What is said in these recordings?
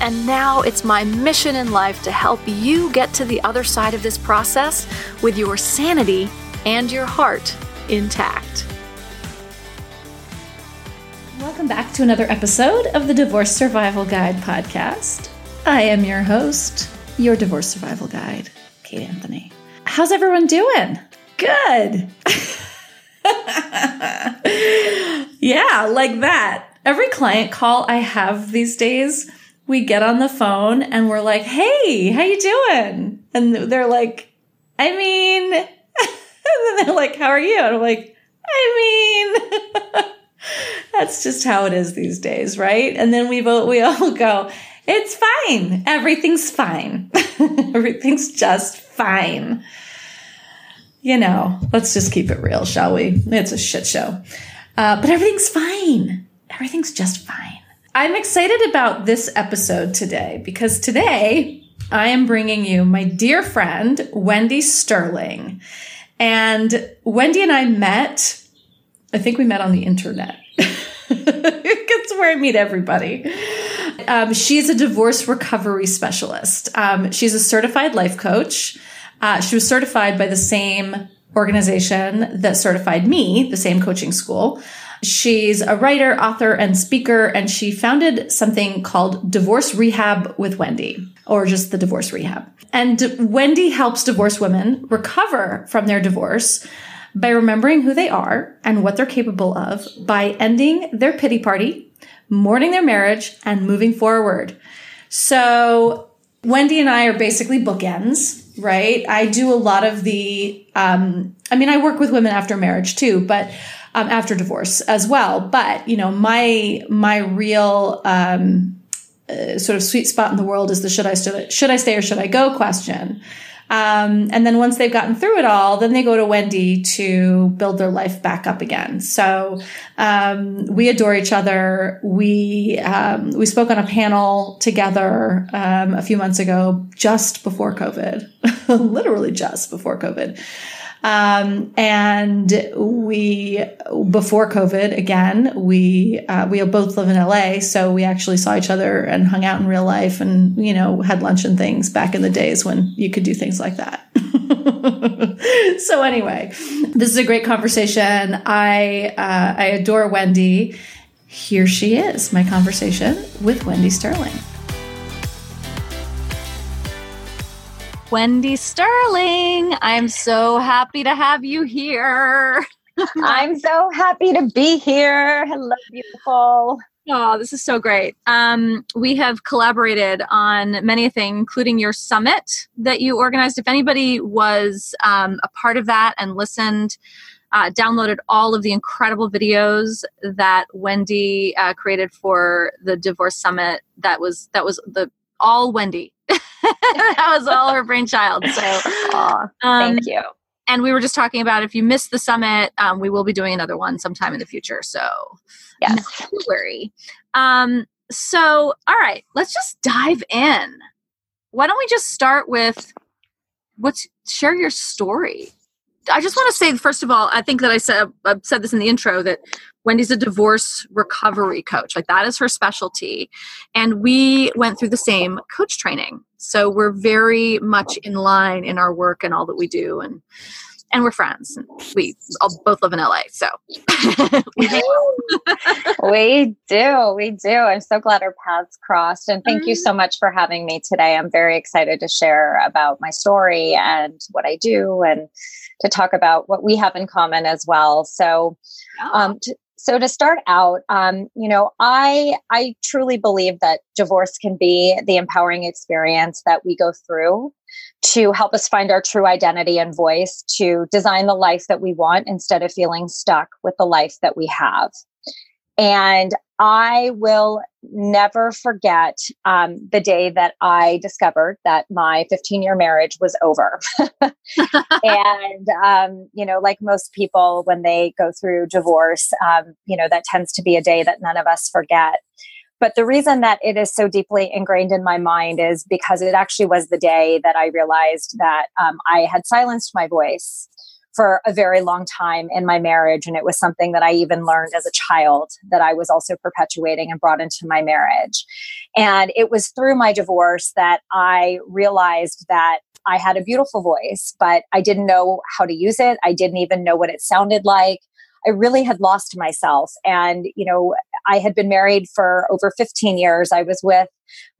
and now it's my mission in life to help you get to the other side of this process with your sanity and your heart intact. Welcome back to another episode of the Divorce Survival Guide podcast. I am your host, your Divorce Survival Guide, Kate Anthony. How's everyone doing? Good. Yeah, like that. Every client call I have these days, we get on the phone and we're like, hey, how you doing? And they're like, I mean, and then they're like, how are you? And I'm like, I mean, that's just how it is these days, right? And then we all go, it's fine. Everything's fine. Everything's just fine. You know, let's just keep it real, shall we? It's a shit show. But everything's fine. Everything's just fine. I'm excited about this episode today because today I am bringing you my dear friend, Wendy Sterling. And Wendy and I met, I think we met on the internet. It's where I meet everybody. She's a divorce recovery specialist. She's a certified life coach. She was certified by the same organization that certified me, the same coaching school. She's a writer, author, and speaker, and she founded something called Divorce Rehab with Wendy, or just the Divorce Rehab. And Wendy helps divorced women recover from their divorce by remembering who they are and what they're capable of, by ending their pity party, mourning their marriage, and moving forward. So Wendy and I are basically bookends, right? I do a lot of the, I work with women after marriage too, but after divorce as well. But, you know, my real sort of sweet spot in the world is the should I stay or should I go question. And then once they've gotten through it all, then they go to Wendy to build their life back up again. So, we adore each other. We spoke on a panel together, a few months ago, just before COVID, literally just before COVID. And before COVID again, we both live in LA. So we actually saw each other and hung out in real life and, you know, had lunch and things back in the days when you could do things like that. So anyway, this is a great conversation. I adore Wendy. Here she is, my conversation with Wendy Sterling. Wendy Sterling, I'm so happy to have you here. I'm so happy to be here. Hello, beautiful. Oh, this is so great. We have collaborated on many things, including your summit that you organized. If anybody was a part of that and listened, downloaded all of the incredible videos that Wendy created for the Divorce Summit, that was all Wendy. That was all her brainchild. So, thank you. And we were just talking about if you missed the summit, we will be doing another one sometime in the future. So, yes, don't worry. All right, let's just dive in. Why don't we just start with share your story? I just want to say, first of all, I think that I said this in the intro that Wendy's a divorce recovery coach. Like that is her specialty. And we went through the same coach training. So we're very much in line in our work and all that we do. And we're friends. And we both live in LA. So we do. I'm so glad our paths crossed. And thank you so much for having me today. I'm very excited to share about my story and what I do and to talk about what we have in common as well. So, So to start out, you know, I truly believe that divorce can be the empowering experience that we go through to help us find our true identity and voice, to design the life that we want instead of feeling stuck with the life that we have. And I will never forget the day that I discovered that my 15-year marriage was over. And, you know, like most people, when they go through divorce, you know, that tends to be a day that none of us forget. But the reason that it is so deeply ingrained in my mind is because it actually was the day that I realized that I had silenced my voice for a very long time in my marriage. And it was something that I even learned as a child that I was also perpetuating and brought into my marriage. And it was through my divorce that I realized that I had a beautiful voice, but I didn't know how to use it. I didn't even know what it sounded like. I really had lost myself. And, you know, I had been married for over 15 years. I was with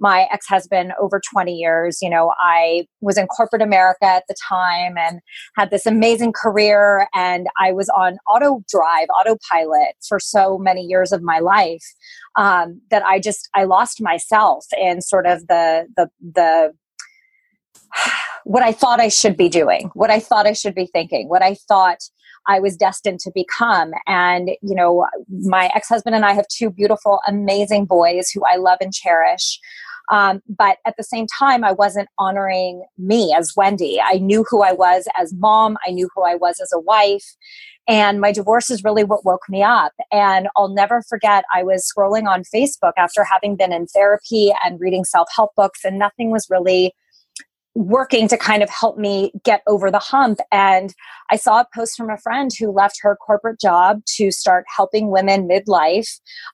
my ex-husband over 20 years. You know, I was in corporate America at the time and had this amazing career. And I was on autopilot for so many years of my life that I lost myself in sort of the what I thought I should be doing, what I thought I should be thinking, what I thought I was destined to become. And, you know, my ex-husband and I have two beautiful, amazing boys who I love and cherish. But at the same time, I wasn't honoring me as Wendy. I knew who I was as mom. I knew who I was as a wife. And my divorce is really what woke me up. And I'll never forget, I was scrolling on Facebook after having been in therapy and reading self-help books, and nothing was really working to kind of help me get over the hump. And I saw a post from a friend who left her corporate job to start helping women midlife,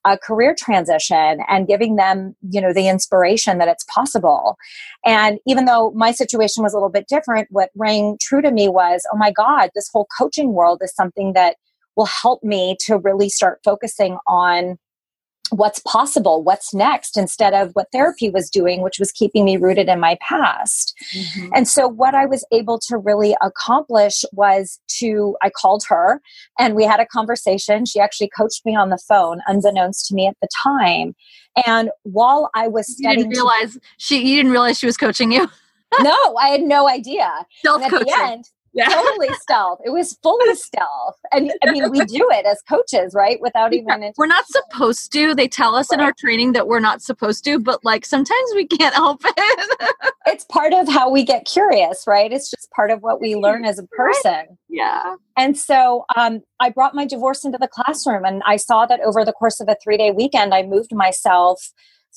a career transition, and giving them, you know, the inspiration that it's possible. And even though my situation was a little bit different, what rang true to me was, oh my God, this whole coaching world is something that will help me to really start focusing on what's possible, what's next, instead of what therapy was doing, which was keeping me rooted in my past. Mm-hmm. And so what I was able to really accomplish was I called her and we had a conversation. She actually coached me on the phone, unbeknownst to me at the time. And while I was studying... You didn't realize she was coaching you? No, I had no idea. Self-coaching. And at the end, yeah. Totally stealth. It was fully stealth. And I mean, we do it as coaches, right? Without even... We're not supposed to. They tell us in our training that we're not supposed to, but like sometimes we can't help it. It's part of how we get curious, right? It's just part of what we learn as a person. Yeah. And so I brought my divorce into the classroom, and I saw that over the course of a 3-day weekend, I moved myself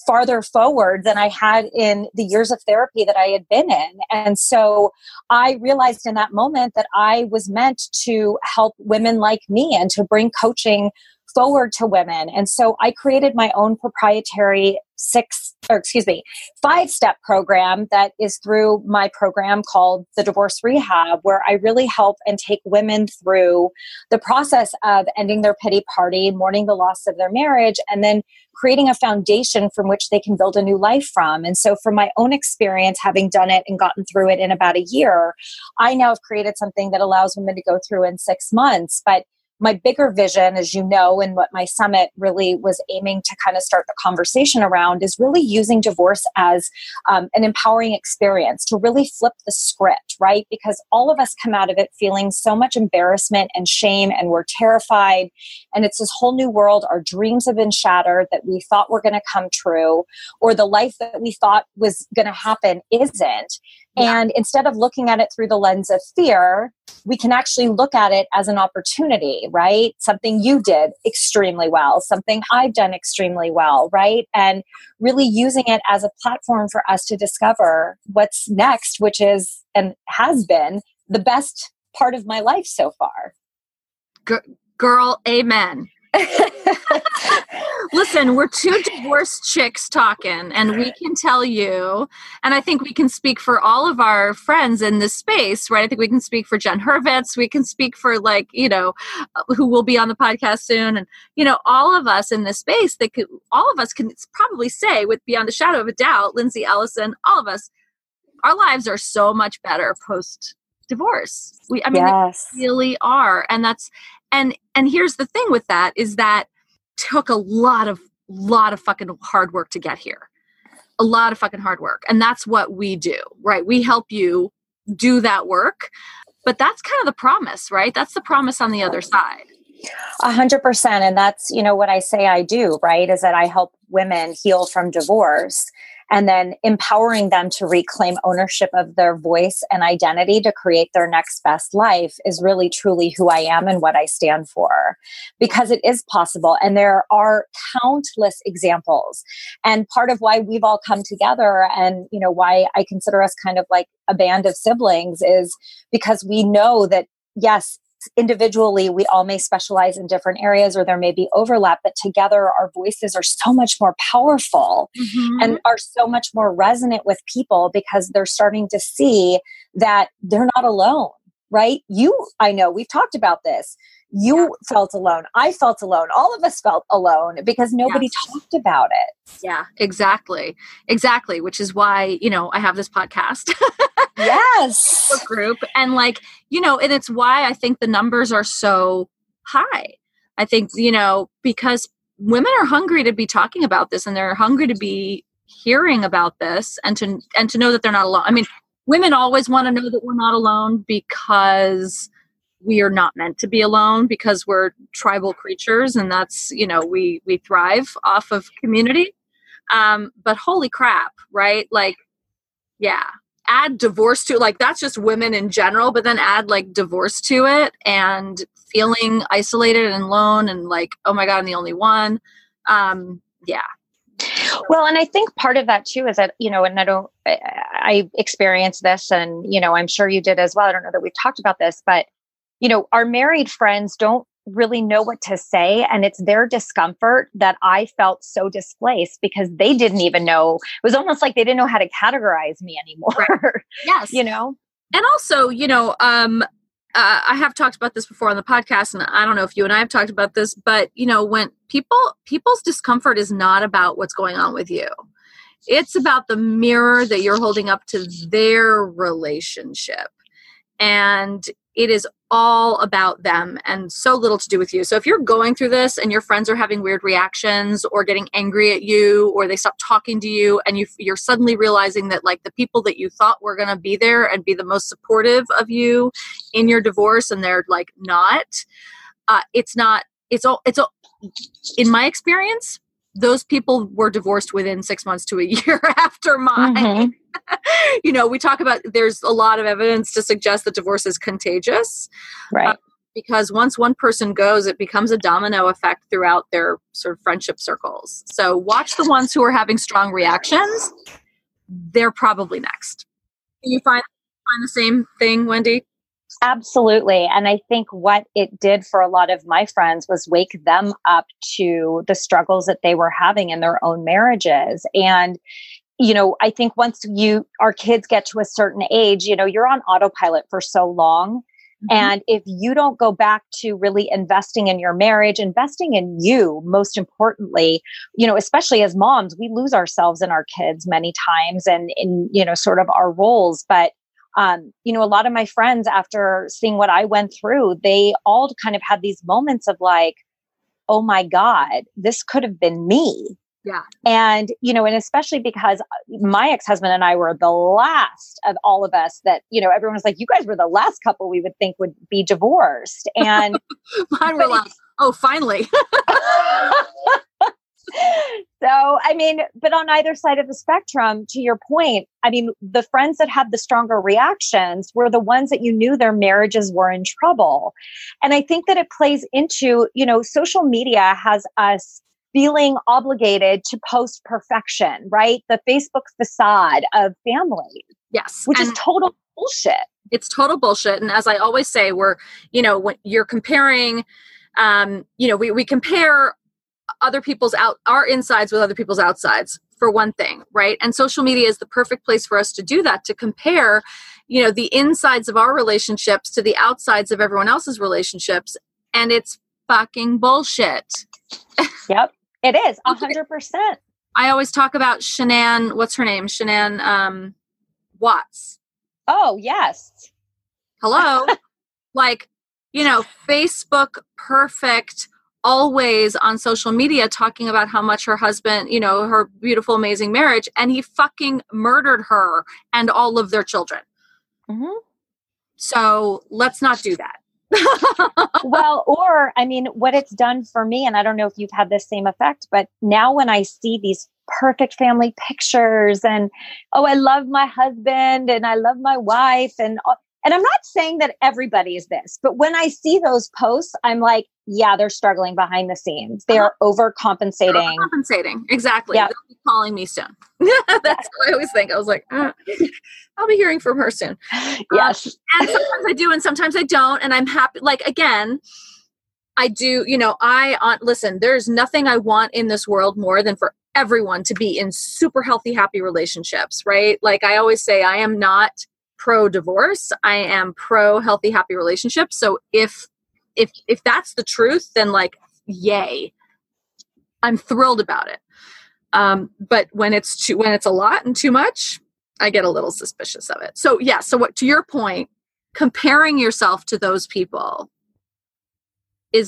farther forward than I had in the years of therapy that I had been in. And so I realized in that moment that I was meant to help women like me and to bring coaching forward to women. And so I created my own proprietary 5-step program that is through my program called The Divorce Rehab, where I really help and take women through the process of ending their pity party, mourning the loss of their marriage, and then creating a foundation from which they can build a new life from. And so from my own experience, having done it and gotten through it in about a year, I now have created something that allows women to go through in 6 months. But my bigger vision, as you know, and what my summit really was aiming to kind of start the conversation around, is really using divorce as an empowering experience to really flip the script, right? Because all of us come out of it feeling so much embarrassment and shame, and we're terrified. And it's this whole new world. Our dreams have been shattered that we thought were going to come true, or the life that we thought was going to happen isn't. And instead of looking at it through the lens of fear, we can actually look at it as an opportunity, right? Something you did extremely well, something I've done extremely well, right? And really using it as a platform for us to discover what's next, which is and has been the best part of my life so far. Girl, amen. Listen, we're two divorced chicks talking, and we can tell you, and I think we can speak for all of our friends in this space, right? I think we can speak for Jen Hurwitz. We can speak for, like, you know, who will be on the podcast soon. And, you know, all of us in this space, all of us can probably say with beyond a shadow of a doubt, Lindsay Ellison, all of us, our lives are so much better post-divorce. They really are. And that's, and here's the thing with that is that took a lot of fucking hard work to get here. A lot of fucking hard work. And that's what we do, right? We help you do that work. But that's kind of the promise, right? That's the promise on the other side. 100%. And that's, you know, what I say I do, right? Is that I help women heal from divorce and then empowering them to reclaim ownership of their voice and identity to create their next best life is really truly who I am and what I stand for, because it is possible. And there are countless examples. And part of why we've all come together and, you know, why I consider us kind of like a band of siblings is because we know that, yes, individually, we all may specialize in different areas or there may be overlap, but together our voices are so much more powerful and are so much more resonant with people because they're starting to see that they're not alone, right? I know we've talked about this. You felt alone. I felt alone. All of us felt alone because nobody talked about it. Yeah, exactly. Exactly. Which is why, you know, I have this podcast. Yes. Facebook group. And like, you know, and it's why I think the numbers are so high. I think, you know, because women are hungry to be talking about this and they're hungry to be hearing about this and to know that they're not alone. I mean, women always want to know that we're not alone because we are not meant to be alone, because we're tribal creatures and that's, you know, we thrive off of community. But holy crap, right? Like, yeah. Add divorce to, like, that's just women in general, but then add like divorce to it and feeling isolated and alone and like, oh my God, I'm the only one. Yeah. Well, and I think part of that too is that, you know, and I experienced this and, you know, I'm sure you did as well. I don't know that we've talked about this, but, you know, our married friends don't really know what to say. And it's their discomfort that I felt so displaced because they didn't even know. It was almost like they didn't know how to categorize me anymore. Right. Yes. You know? And also, you know, I have talked about this before on the podcast, and I don't know if you and I have talked about this, but you know, when people's discomfort is not about what's going on with you. It's about the mirror that you're holding up to their relationship. And it is all about them and so little to do with you. So if you're going through this and your friends are having weird reactions or getting angry at you, or they stop talking to you and you're suddenly realizing that like the people that you thought were going to be there and be the most supportive of you in your divorce and they're like, not, it's all, in my experience, those people were divorced within 6 months to a year after mine. Mm-hmm. You know, we talk about, there's a lot of evidence to suggest that divorce is contagious. Right. Because once one person goes, it becomes a domino effect throughout their sort of friendship circles. So watch the ones who are having strong reactions. They're probably next. Can you find the same thing, Wendy? Absolutely. And I think what it did for a lot of my friends was wake them up to the struggles that they were having in their own marriages. And, you know, I think once our kids get to a certain age, you know, you're on autopilot for so long. Mm-hmm. And if you don't go back to really investing in your marriage, investing in you, most importantly, you know, especially as moms, we lose ourselves in our kids many times and in, you know, sort of our roles. But you know, a lot of my friends, after seeing what I went through, they all kind of had these moments of like, oh my God, this could have been me. Yeah. And, you know, and especially because my ex-husband and I were the last of all of us that, you know, everyone was like, you guys were the last couple we would think would be divorced. And mine were like, oh, finally. So, I mean, but on either side of the spectrum, to your point, I mean, the friends that had the stronger reactions were the ones that you knew their marriages were in trouble. And I think that it plays into, you know, social media has us feeling obligated to post perfection, right? The Facebook facade of family. Yes. Which is total bullshit. It's total bullshit. And as I always say, we're, you know, when you're comparing, you know, we compare other people's our insides with other people's outsides, for one thing, right? And social media is the perfect place for us to do that, to compare, you know, the insides of our relationships to the outsides of everyone else's relationships. And it's fucking bullshit. Yep. It is 100%. I always talk about Shanann. What's her name? Shanann Watts. Oh, yes. Hello. Like, you know, Facebook perfect, always on social media talking about how much her husband, you know, her beautiful, amazing marriage, and he fucking murdered her and all of their children. Mm-hmm. So let's not do that. Well, or I mean, what it's done for me, and I don't know if you've had the same effect, but now when I see these perfect family pictures and, oh, I love my husband and I love my wife, and I'm not saying that everybody is this, but when I see those posts, I'm like, yeah, they're struggling behind the scenes. They are overcompensating. Exactly. Yeah. They'll be calling me soon. That's what I always think. I was like, I'll be hearing from her soon. Yes. And sometimes I do, and sometimes I don't. And I'm happy. Like, again, I do, you know, listen, there's nothing I want in this world more than for everyone to be in super healthy, happy relationships, right? Like I always say, I am not pro divorce. I am pro healthy, happy relationships. So if that's the truth, then like, yay, I'm thrilled about it. But when it's a lot and too much, I get a little suspicious of it. So yeah. So to your point, comparing yourself to those people we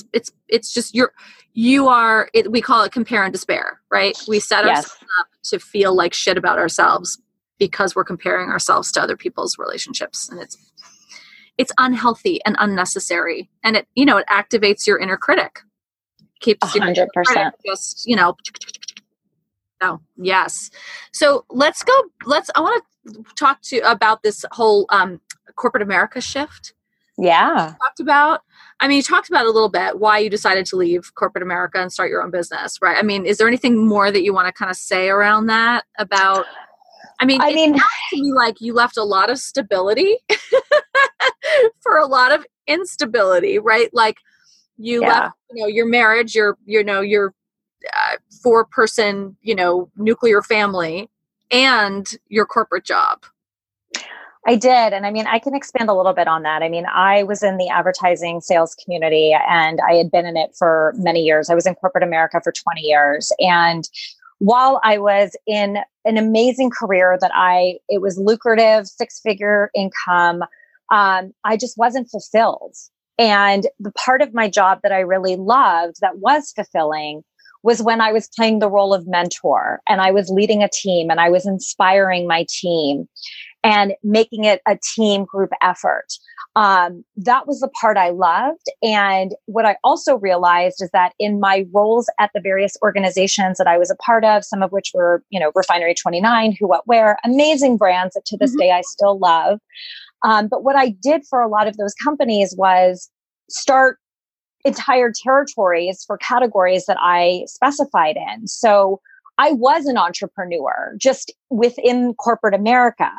call it compare and despair, right? We set ourselves up to feel like shit about ourselves because we're comparing ourselves to other people's relationships, and it's unhealthy and unnecessary. And it, you know, it activates your inner critic. Keeps 100%. Just, you know, oh, yes. So I want to talk to you about this whole corporate America shift. Yeah. You talked about a little bit why you decided to leave corporate America and start your own business, right? I mean, is there anything more that you want to kind of say around that about, it sounds to me like you left a lot of stability for a lot of instability, right? Like you left, you know, your marriage, your 4-person, you know, nuclear family and your corporate job. I did. And I mean, I can expand a little bit on that. I mean, I was in the advertising sales community and I had been in it for many years. I was in corporate America for 20 years. And while I was in an amazing career it was lucrative, 6-figure income, I just wasn't fulfilled. And the part of my job that I really loved that was fulfilling was when I was playing the role of mentor and I was leading a team and I was inspiring my team and making it a team group effort. That was the part I loved. And what I also realized is that in my roles at the various organizations that I was a part of, some of which were, you know, Refinery29, Who What Where, amazing brands that to this day I still love. But what I did for a lot of those companies was start entire territories for categories that I specified in. So I was an entrepreneur just within corporate America.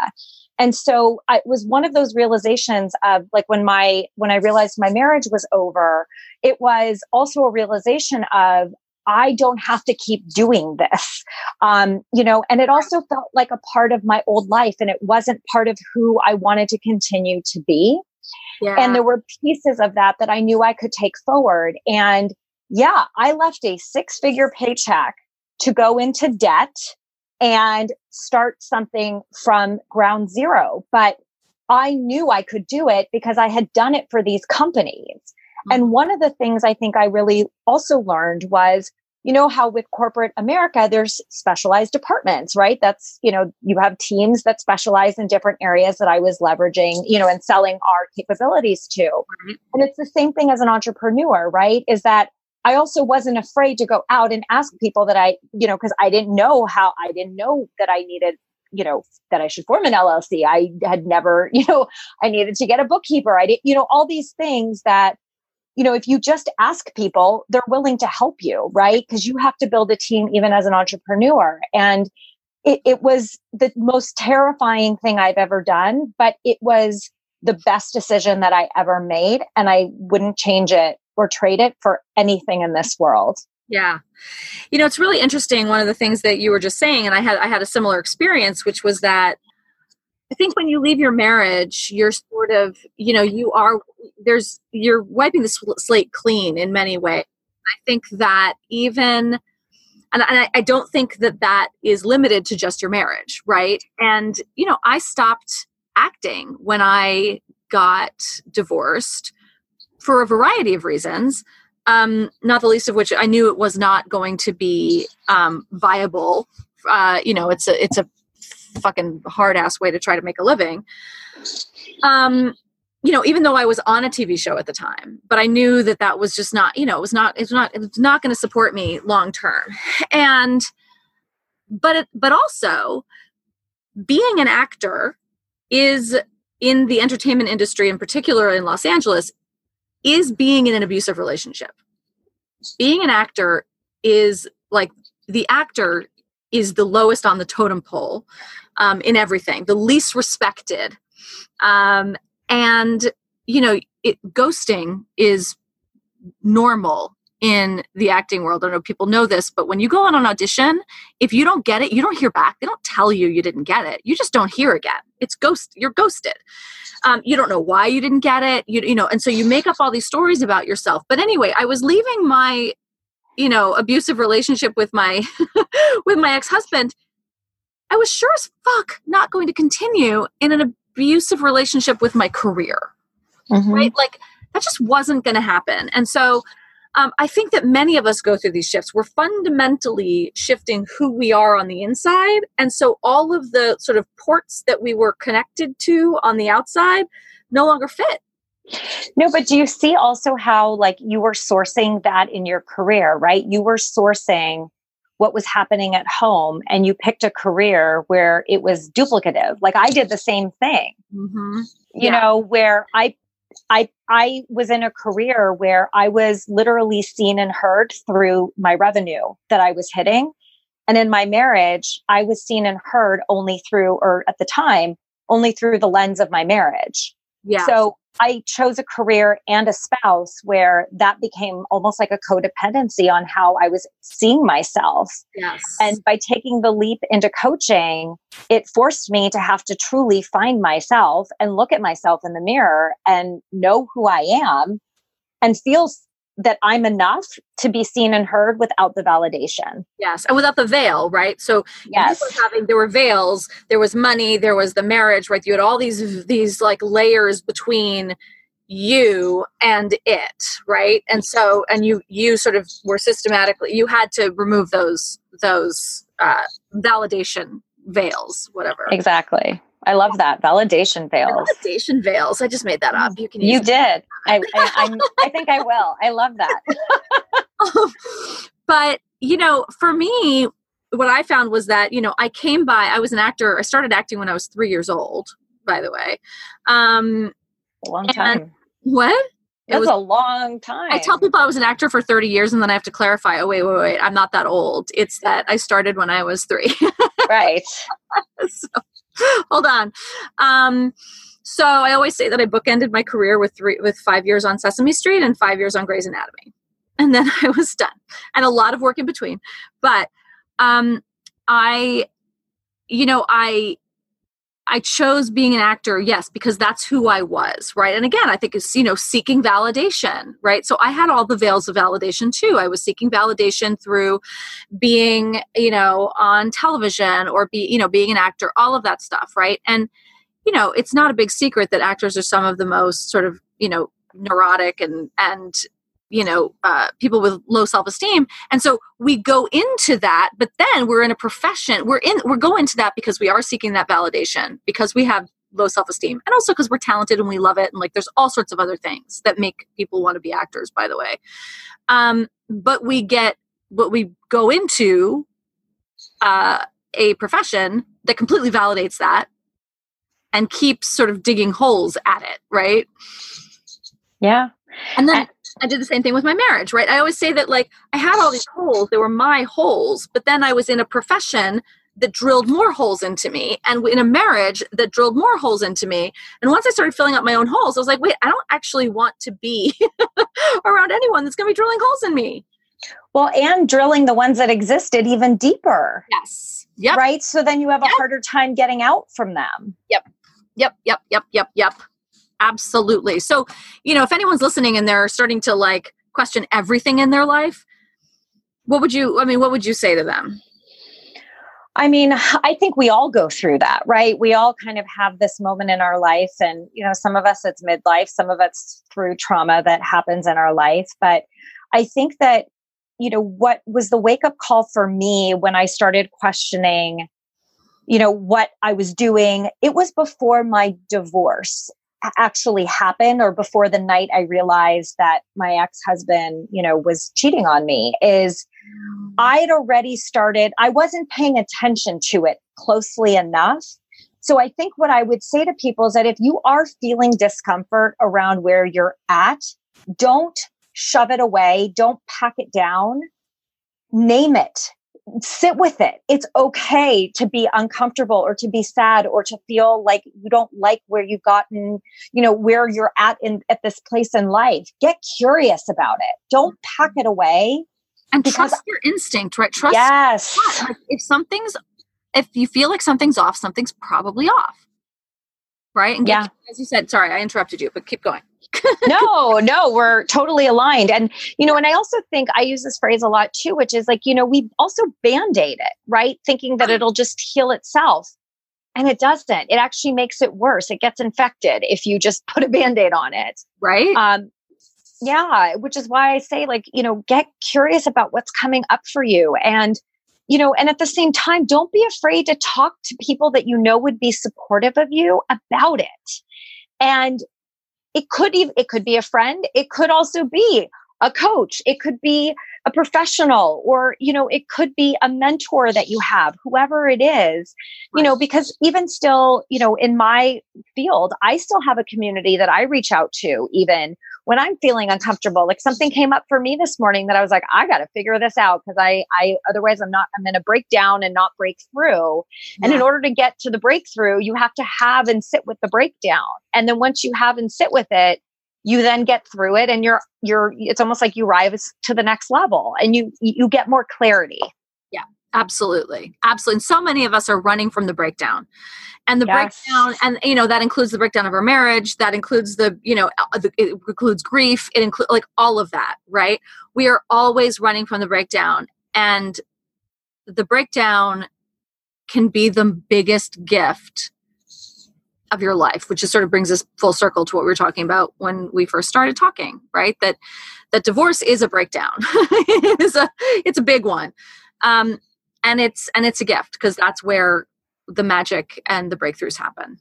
And so it was one of those realizations of like when I realized my marriage was over, it was also a realization of I don't have to keep doing this, you know, and it also felt like a part of my old life and it wasn't part of who I wanted to continue to be. Yeah. And there were pieces of that I knew I could take forward. And yeah, I left a 6-figure paycheck to go into debt and start something from ground zero. But I knew I could do it because I had done it for these companies. Mm-hmm. And one of the things I think I really also learned was, you know, how with corporate America, there's specialized departments, right? That's, you know, you have teams that specialize in different areas that I was leveraging, you know, and selling our capabilities to. Mm-hmm. And it's the same thing as an entrepreneur, right? Is that I also wasn't afraid to go out and ask people that I, you know, because I didn't know that I needed, you know, that I should form an LLC. I had never, you know, I needed to get a bookkeeper. I didn't, you know, all these things that, you know, if you just ask people, they're willing to help you, right? Because you have to build a team even as an entrepreneur. And it was the most terrifying thing I've ever done, but it was the best decision that I ever made. And I wouldn't change it or trade it for anything in this world. Yeah. You know, it's really interesting. One of the things that you were just saying, and I had a similar experience, which was that I think when you leave your marriage, you're sort of, you know, you're wiping the slate clean in many ways. I think that even, and I don't think that is limited to just your marriage. Right. And, you know, I stopped acting when I got divorced for a variety of reasons, not the least of which I knew it was not going to be viable. You know, it's a fucking hard ass way to try to make a living. you know, even though I was on a TV show at the time, but I knew that that was just not, you know, it was not going to support me long term. And, but also being an actor is, in the entertainment industry, in particular in Los Angeles, is being in an abusive relationship. Being an actor is like, the actor is the lowest on the totem pole in everything, the least respected. And, you know, ghosting is normal in the acting world. I don't know if people know this, but when you go on an audition, if you don't get it, you don't hear back. They don't tell you you didn't get it. You just don't hear again. You're ghosted. You don't know why you didn't get it. You know, and so you make up all these stories about yourself. But anyway, I was leaving my, you know, abusive relationship with my, with my ex-husband. I was sure as fuck not going to continue in an abusive relationship with my career, right? Like that just wasn't going to happen. And so I think that many of us go through these shifts. We're fundamentally shifting who we are on the inside. And so all of the sort of ports that we were connected to on the outside no longer fit. No, but do you see also how like you were sourcing that in your career, right? You were sourcing what was happening at home and you picked a career where it was duplicative. Like I did the same thing, you know, where I was in a career where I was literally seen and heard through my revenue that I was hitting. And in my marriage, I was seen and heard only through, or at the time, only through the lens of my marriage. Yeah. So I chose a career and a spouse where that became almost like a codependency on how I was seeing myself. Yes. And by taking the leap into coaching, it forced me to have to truly find myself and look at myself in the mirror and know who I am and feel that I'm enough to be seen and heard without the validation. Yes. And without the veil, right? So yes, there were veils, there was money, there was the marriage, right? You had all these like layers between you and it, right? And so, and you sort of were systematically, you had to remove those validation veils, whatever. Exactly. I love that. Validation veils. Validation veils. I just made that up. You can use it. You did. I think I will. I love that. But, you know, for me, what I found was that, you know, I was an actor. I started acting when I was 3 years old, by the way. A long time. What? It was a long time. I tell people I was an actor for 30 years and then I have to clarify, oh, wait. I'm not that old. It's that I started when I was 3. Right. So, hold on. So I always say that I bookended my career with 5 years on Sesame Street and 5 years on Grey's Anatomy. And then I was done, and a lot of work in between. But, I chose being an actor, yes, because that's who I was, right? And again, I think it's, you know, seeking validation, right? So I had all the veils of validation too. I was seeking validation through being, you know, on television or being an actor, all of that stuff, right? And, you know, it's not a big secret that actors are some of the most sort of, you know, neurotic and you know, people with low self-esteem. And so we go into that, but then we're in a profession, we're going into that because we are seeking that validation, because we have low self-esteem, and also because we're talented and we love it. And like, there's all sorts of other things that make people want to be actors, by the way. But we get what we go into, a profession that completely validates that and keeps sort of digging holes at it. Right. Yeah. And then I did the same thing with my marriage, right? I always say that, like, I had all these holes. They were my holes, but then I was in a profession that drilled more holes into me, and in a marriage that drilled more holes into me. And once I started filling up my own holes, I was like, wait, I don't actually want to be around anyone that's going to be drilling holes in me. Well, and drilling the ones that existed even deeper. Yes. Yep. Right? So then you have a harder time getting out from them. Yep. Absolutely. So, you know, if anyone's listening and they're starting to like question everything in their life, what would you say to them? I mean, I think we all go through that, right? We all kind of have this moment in our life, and, you know, some of us it's midlife, some of us through trauma that happens in our life. But I think that, you know, what was the wake up call for me when I started questioning, you know, what I was doing, it was before my divorce actually happen, or before the night I realized that my ex-husband, you know, was cheating on me, is I'd already started, I wasn't paying attention to it closely enough. So I think what I would say to people is that if you are feeling discomfort around where you're at, don't shove it away. Don't pack it down. Name it. Sit with it. It's okay to be uncomfortable or to be sad or to feel like you don't like where you've gotten, you know, where you're at in at this place in life. Get curious about it. Don't pack it away. And trust your instinct, right? Trust. Yes. Like if you feel like something's off, something's probably off. Right. And as you said, sorry, I interrupted you, but keep going. No, we're totally aligned. And, you know, and I also think I use this phrase a lot too, which is like, you know, we also band-aid it, right? Thinking that it'll just heal itself. And it doesn't. It actually makes it worse. It gets infected if you just put a band-aid on it. Right. Yeah. Which is why I say, like, you know, get curious about what's coming up for you. And, you know, and at the same time, don't be afraid to talk to people that you know would be supportive of you about it. And it could be a friend. It could also be a coach. It could be a professional, or, you know, it could be a mentor that you have, whoever it is, you know, because even still, you know, in my field, I still have a community that I reach out to, even when I'm feeling uncomfortable. Like something came up for me this morning that I was like, I got to figure this out, because I otherwise I'm going to break down and not break through. And in order to get to the breakthrough, you have to have and sit with the breakdown. And then once you have and sit with it, you then get through it, and it's almost like you rise to the next level, and you get more clarity. Yeah, absolutely. Absolutely. And so many of us are running from the breakdown, and the breakdown, and, you know, that includes the breakdown of our marriage. That includes it includes grief. It includes like all of that, right? We are always running from the breakdown, and the breakdown can be the biggest gift of your life, which just sort of brings us full circle to what we were talking about when we first started talking, right? That divorce is a breakdown. It's a big one. And it's a gift, because that's where the magic and the breakthroughs happen.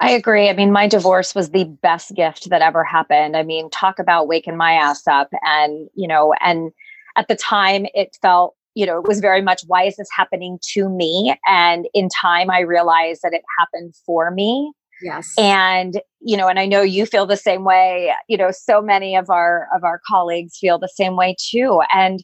I agree. I mean, my divorce was the best gift that ever happened. I mean, talk about waking my ass up. And, you know, and at the time it felt, you know, it was very much, why is this happening to me? And in time, I realized that it happened for me. Yes. And, you know, and I know you feel the same way, you know, so many of our colleagues feel the same way too. And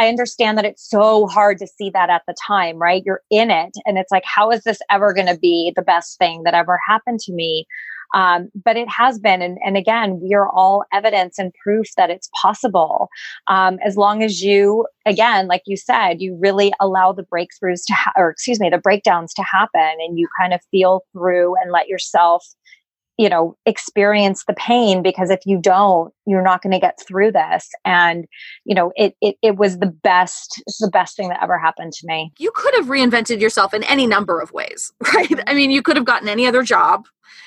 I understand that it's so hard to see that at the time, right? You're in it. And it's like, how is this ever going to be the best thing that ever happened to me? But it has been. And again, we are all evidence and proof that it's possible. As long as you, again, like you said, you really allow the breakthroughs to, the breakdowns to happen, and you kind of feel through and let yourself, you know, experience the pain, because if you don't, you're not going to get through this. And, you know, it was the best thing that ever happened to me. You could have reinvented yourself in any number of ways, right? I mean, you could have gotten any other job.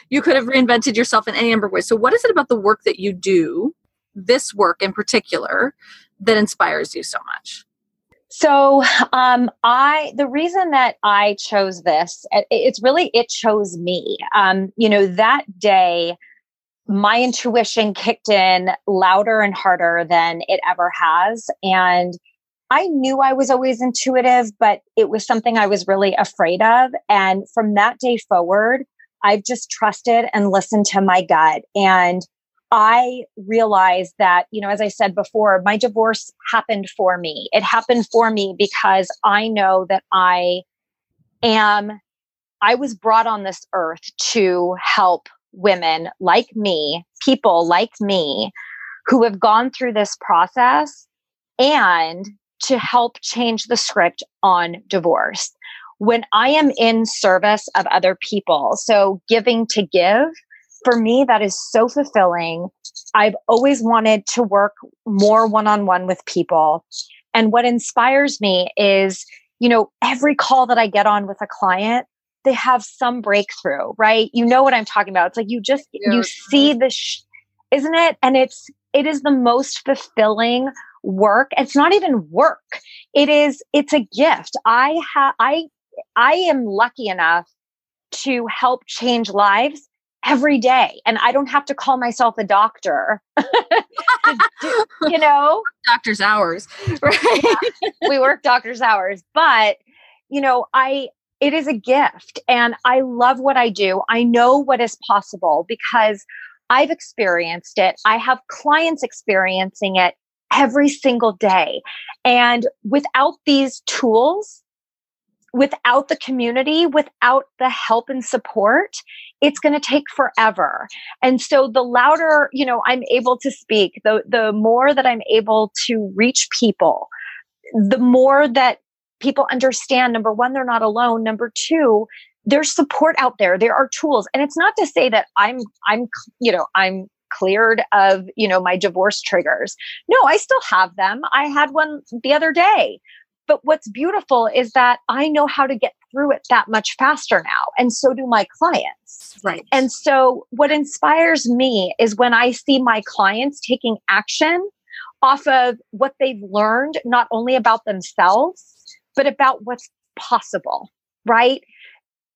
You could have reinvented yourself in any number of ways. So what is it about the work that you do, this work in particular, that inspires you so much? So, the reason that I chose this, it chose me. You know, that day, my intuition kicked in louder and harder than it ever has. And I knew I was always intuitive, but it was something I was really afraid of. And from that day forward, I've just trusted and listened to my gut. And I realized that, you know, as I said before, my divorce happened for me. It happened for me because I know that I was brought on this earth to help women like me, people like me, who have gone through this process, and to help change the script on divorce. When I am in service of other people, so giving to give, for me, that is so fulfilling. I've always wanted to work more one-on-one with people. And what inspires me is, you know, every call that I get on with a client, they have some breakthrough, right? You know what I'm talking about. It's like you just, you see the, isn't it? And it is the most fulfilling work. It's not even work. It's a gift. I am lucky enough to help change lives every day. And I don't have to call myself a doctor, you know, doctor's hours, right? Yeah, we work doctor's hours, but you know, it is a gift and I love what I do. I know what is possible because I've experienced it. I have clients experiencing it every single day. And without these tools, without the community, without the help and support, it's going to take forever. And so the louder, you know, I'm able to speak, the more that I'm able to reach people, the more that people understand, number one, they're not alone. Number two, there's support out there. There are tools. And it's not to say that I'm cleared of, you know, my divorce triggers. No, I still have them. I had one the other day. But what's beautiful is that I know how to get through it that much faster now. And so do my clients. Right. And so what inspires me is when I see my clients taking action off of what they've learned, not only about themselves, but about what's possible, right?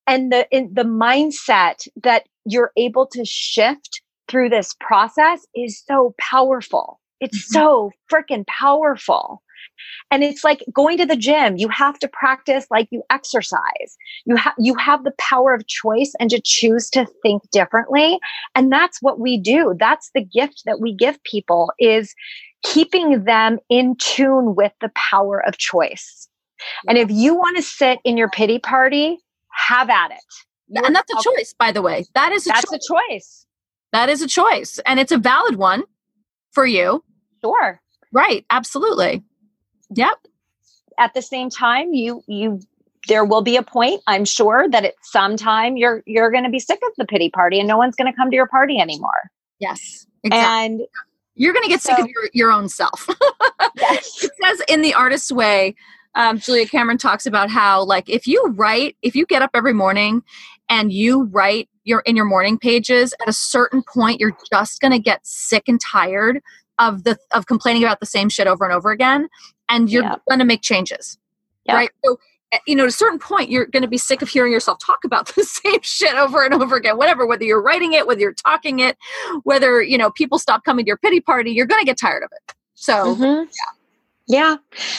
And the mindset that you're able to shift through this process is so powerful. It's so freaking powerful. And it's like going to the gym. You have to practice like you exercise. You have the power of choice and to choose to think differently. And that's what we do. That's the gift that we give people, is keeping them in tune with the power of choice. And if you want to sit in your pity party, have at it. And that's a choice, by the way. That is a choice. And it's a valid one for you. Sure. Right. Absolutely. Yep. At the same time, there will be a point, I'm sure, that at some time you're going to be sick of the pity party and no one's going to come to your party anymore. Yes. Exactly. And you're going to get sick of your own self. Yes. It says in The Artist's Way, Julia Cameron talks about how, like, if you get up every morning and you write in your morning pages, at a certain point, you're just going to get sick and tired of complaining about the same shit over and over again. And you're going to make changes, right? So, you know, at a certain point, you're going to be sick of hearing yourself talk about the same shit over and over again, whatever, whether you're writing it, whether you're talking it, whether, you know, people stop coming to your pity party, you're going to get tired of it. So, yeah.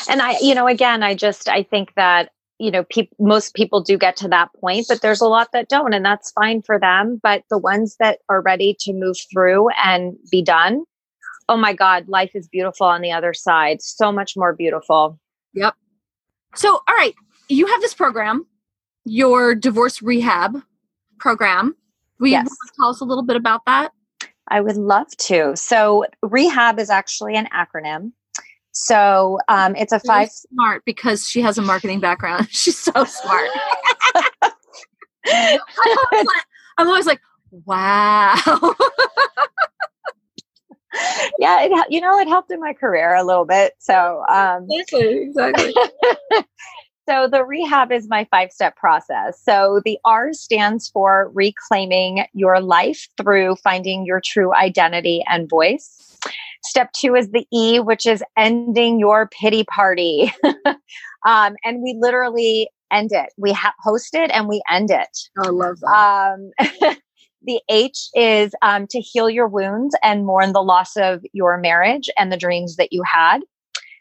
And I, you know, again, I think that, you know, most people do get to that point, but there's a lot that don't, and that's fine for them. But the ones that are ready to move through and be done, oh my God, life is beautiful on the other side. So much more beautiful. Yep. So, all right, you have this program, your divorce rehab program. Will you tell us a little bit about that? I would love to. So rehab is actually an acronym. So it's a five. She's smart because she has a marketing background. She's so smart. I'm always like, wow. Yeah, it helped in my career a little bit. So, exactly. So the rehab is my 5-step process. So the R stands for reclaiming your life through finding your true identity and voice. Step 2 is the E, which is ending your pity party. And we literally end it. We host it and we end it. I love that. The H is to heal your wounds and mourn the loss of your marriage and the dreams that you had.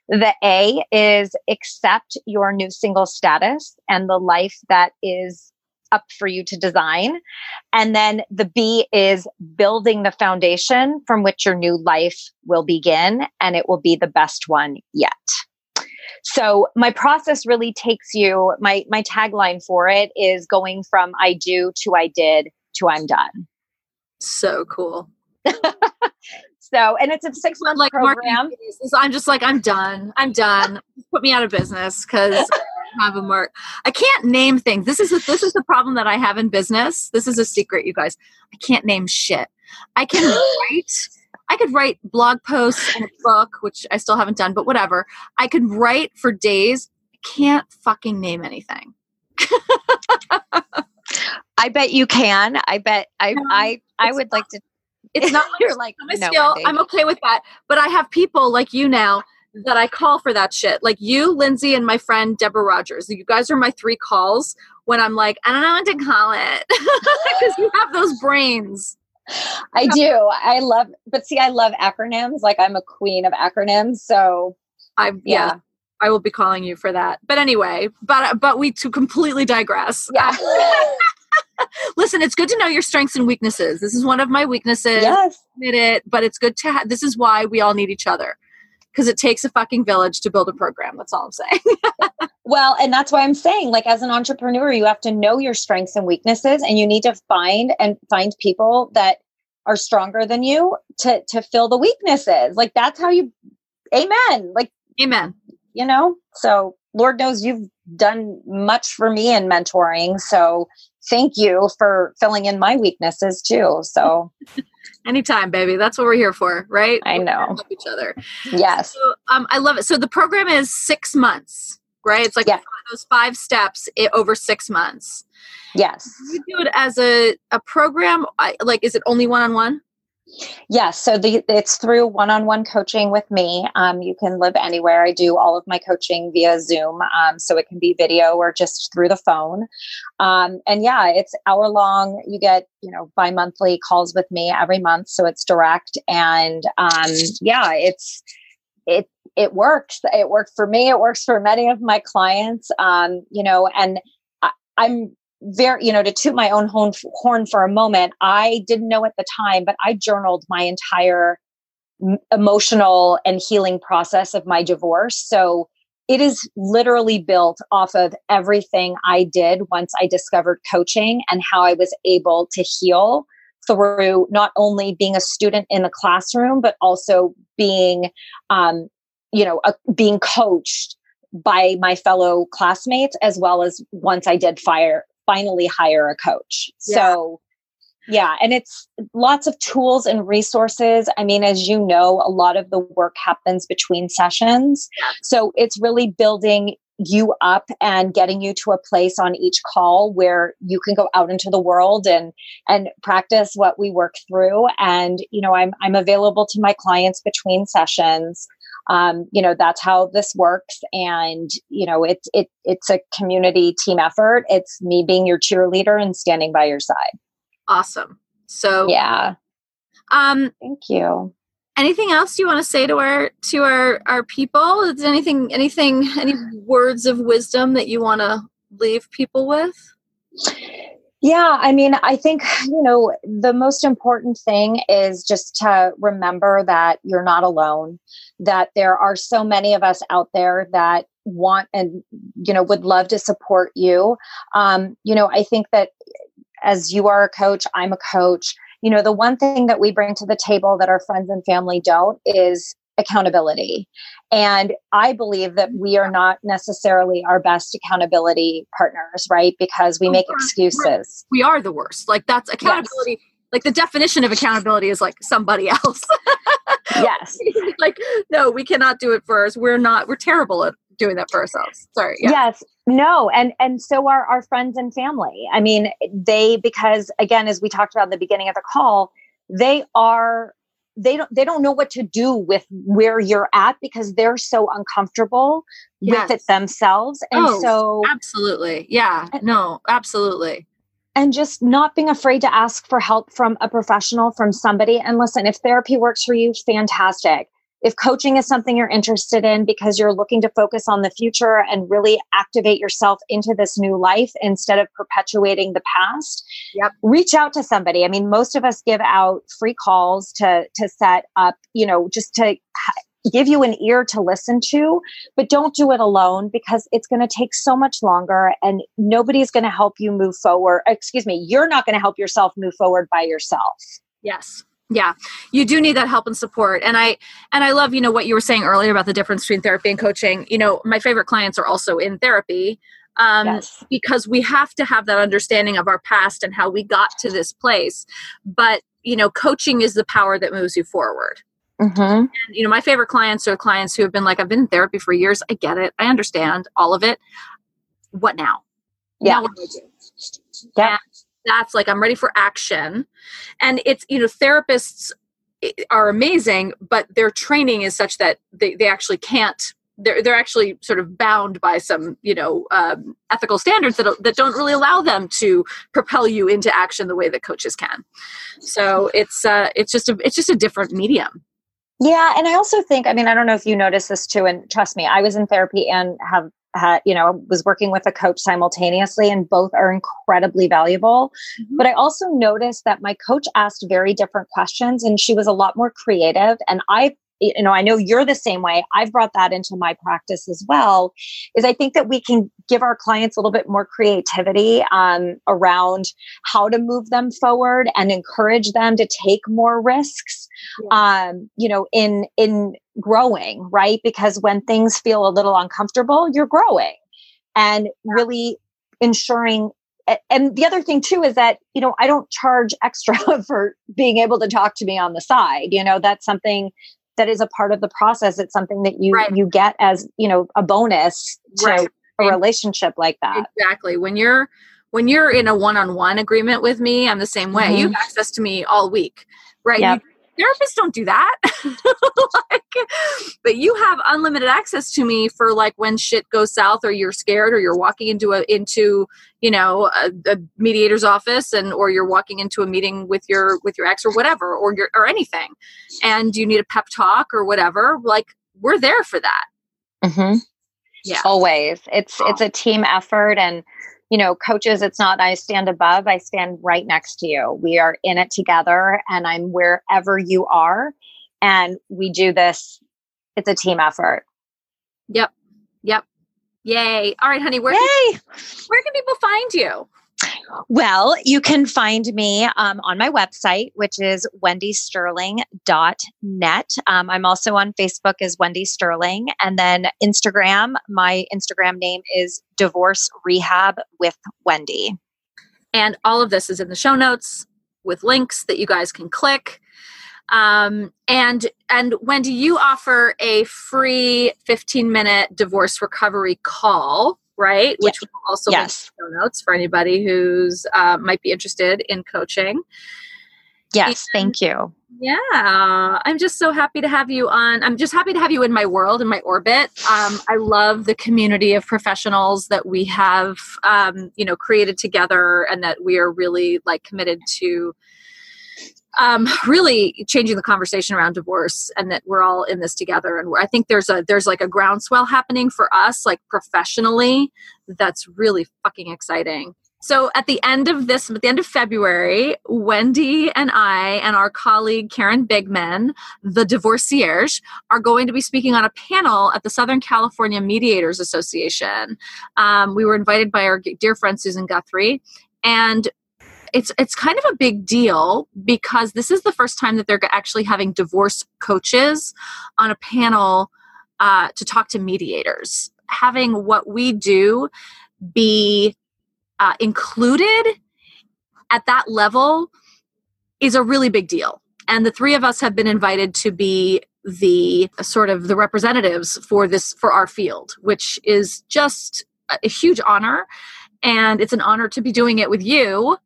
The A is accept your new single status and the life that is up for you to design. And then the B is building the foundation from which your new life will begin, and it will be the best one yet. So my process really takes you, my tagline for it is going from I do to I did to I'm done. So cool. So, and it's a 6-month like program. I'm just like, I'm done. Put me out of business because I can't name things. This is the problem that I have in business. This is a secret, you guys. I can't name shit. I could write blog posts and a book, which I still haven't done, but whatever. I could write for days. I can't fucking name anything. I bet you can. I would like to. It's not like, I'm a skill. Wendy. I'm okay with that. But I have people like you now that I call for that shit. Like you, Lindsay, and my friend Deborah Rogers. You guys are my three calls when I'm like, I don't know what to call it. Because you have those brains. I do. I love, but see, I love acronyms. Like I'm a queen of acronyms. So yeah, I will be calling you for that. But anyway, but we to completely digress. Yeah. Listen, it's good to know your strengths and weaknesses. This is one of my weaknesses. Yes. Admit it, but it's good to have, this is why we all need each other. Because it takes a fucking village to build a program. That's all I'm saying. Well, and that's why I'm saying, like, as an entrepreneur, you have to know your strengths and weaknesses, and you need to find people that are stronger than you to fill the weaknesses. Like that's how you, amen. Like, amen. You know, so Lord knows you've done much for me in mentoring. So thank you for filling in my weaknesses too. So anytime, baby. That's what we're here for, right? I know. Help each other. Yes. So, I love it. So the program is 6 months, right? It's like those 5 steps over 6 months. Yes. You do it as a program. Like, is it only one-on-one? Yes. So it's through one-on-one coaching with me. You can live anywhere. I do all of my coaching via Zoom. So it can be video or just through the phone. And yeah, it's hour long. You get, bi-monthly calls with me every month. So it's direct. And, it works. It worked for me. It works for many of my clients. And I'm very, to toot my own horn for a moment, I didn't know at the time, but I journaled my entire emotional and healing process of my divorce. So it is literally built off of everything I did once I discovered coaching and how I was able to heal through not only being a student in the classroom, but also being, being coached by my fellow classmates, as well as once I did finally hire a coach. Yeah. So yeah, and it's lots of tools and resources. I mean, as you know, a lot of the work happens between sessions. Yeah. So it's really building you up and getting you to a place on each call where you can go out into the world and practice what we work through. And, I'm available to my clients between sessions. That's how this works. And, it's a community team effort. It's me being your cheerleader and standing by your side. Awesome. So, yeah. Thank you. Anything else you want to say to our people? Is there any words of wisdom that you want to leave people with? Yeah. I mean, I think, the most important thing is just to remember that you're not alone, that there are so many of us out there that want and, would love to support you. I think that as you are a coach, I'm a coach, the one thing that we bring to the table that our friends and family don't is accountability. And I believe that we are not necessarily our best accountability partners, right? Because we make excuses. We are the worst. Like that's accountability. Yes. Like the definition of accountability is like somebody else. Yes. Like, no, we cannot do it for us. We're terrible at doing that for ourselves. Sorry. Yeah. Yes. No. And so are our friends and family. I mean, because again, as we talked about at the beginning of the call, they don't know what to do with where you're at because they're so uncomfortable yes. with it themselves. And absolutely. Yeah, no, absolutely. And just not being afraid to ask for help from a professional, from somebody. And listen, if therapy works for you, fantastic. If coaching is something you're interested in because you're looking to focus on the future and really activate yourself into this new life instead of perpetuating the past, yep. reach out to somebody. I mean, most of us give out free calls to set up, just to give you an ear to listen to, but don't do it alone because it's going to take so much longer and nobody's going to help you move forward. Excuse me, you're not going to help yourself move forward by yourself. Yes. Yeah, you do need that help and support. And I love, what you were saying earlier about the difference between therapy and coaching. My favorite clients are also in therapy yes. because we have to have that understanding of our past and how we got to this place. But, coaching is the power that moves you forward. Mm-hmm. And, my favorite clients are clients who have been like, I've been in therapy for years. I get it. I understand all of it. What now? Yeah. Now what do I do? Yeah. That's like, I'm ready for action. And it's, therapists, are amazing, but their training is such that they actually can't, they're actually sort of bound by some, ethical standards that don't really allow them to propel you into action the way that coaches can. So it's just a different medium. Yeah. And I also think, I don't know if you noticed this too, and trust me, I was in therapy and was working with a coach simultaneously, and both are incredibly valuable. Mm-hmm. But I also noticed that my coach asked very different questions, and she was a lot more creative. And I know you're the same way. I've brought that into my practice as well, is I think that we can give our clients a little bit more creativity around how to move them forward and encourage them to take more risks, yeah. In growing, right? Because when things feel a little uncomfortable, you're growing, and really ensuring. And the other thing too, is that, I don't charge extra for being able to talk to me on the side. That's something that is a part of the process. It's something that you, right. you get as, a bonus to right. a relationship like that. Exactly. When you're in a one-on-one agreement with me, I'm the same way. Mm-hmm. You have access to me all week, right? Yep. Therapists don't do that, but you have unlimited access to me for when shit goes south, or you're scared, or you're walking into a mediator's office, or you're walking into a meeting with your ex, or whatever, or anything, and you need a pep talk or whatever. We're there for that. Mm-hmm. Yeah, always. It's a team effort, and coaches, it's not I stand above, I stand right next to you. We are in it together, and I'm wherever you are. And we do this. It's a team effort. Yep. Yay. All right, honey. Where can people find you? Well, you can find me on my website, which is wendysterling.net. I'm also on Facebook as Wendy Sterling. And then Instagram, my Instagram name is Divorce Rehab with Wendy. And all of this is in the show notes with links that you guys can click. And Wendy, you offer a free 15-minute divorce recovery call, right? Yes. Which will also be in the show notes for anybody who's might be interested in coaching. Yes, thank you. Yeah. I'm just so happy to have you on. I'm just happy to have you in my world, in my orbit. I love the community of professionals that we have, created together, and that we are really committed to really changing the conversation around divorce, and that we're all in this together. And I think there's a groundswell happening for us, professionally, that's really fucking exciting. So at the end of February, Wendy and I and our colleague Karen Bigman, the divorcierge, are going to be speaking on a panel at the Southern California Mediators Association. We were invited by our dear friend Susan Guthrie, and it's kind of a big deal because this is the first time that they're actually having divorce coaches on a panel to talk to mediators. Having what we do be included at that level is a really big deal. And the three of us have been invited to be the sort of the representatives for our field, which is just a huge honor. And it's an honor to be doing it with you.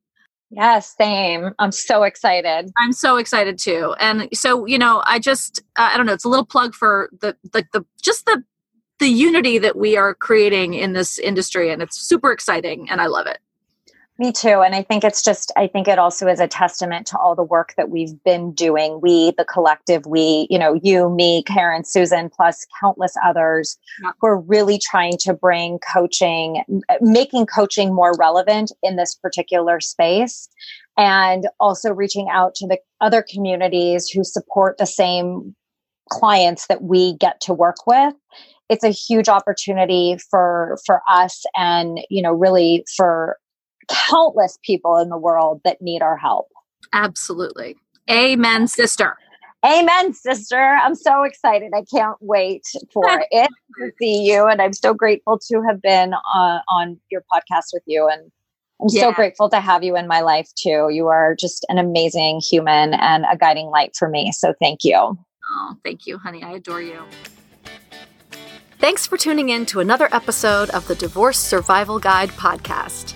Yes, same. I'm so excited. I'm so excited too. And so, I just, I don't know, it's a little plug for the unity that we are creating in this industry, and it's super exciting, and I love it. Me too. And I think it also is a testament to all the work that we've been doing. You, me, Karen, Susan, plus countless others who are really trying to bring coaching, making coaching more relevant in this particular space, and also reaching out to the other communities who support the same clients that we get to work with. It's a huge opportunity for us, and, really for countless people in the world that need our help. Absolutely. Amen, sister. Amen, sister. I'm so excited. I can't wait for it to see you. And I'm so grateful to have been on your podcast with you. And I'm so grateful to have you in my life too. You are just an amazing human and a guiding light for me. So thank you. Oh, thank you, honey. I adore you. Thanks for tuning in to another episode of the Divorce Survival Guide podcast.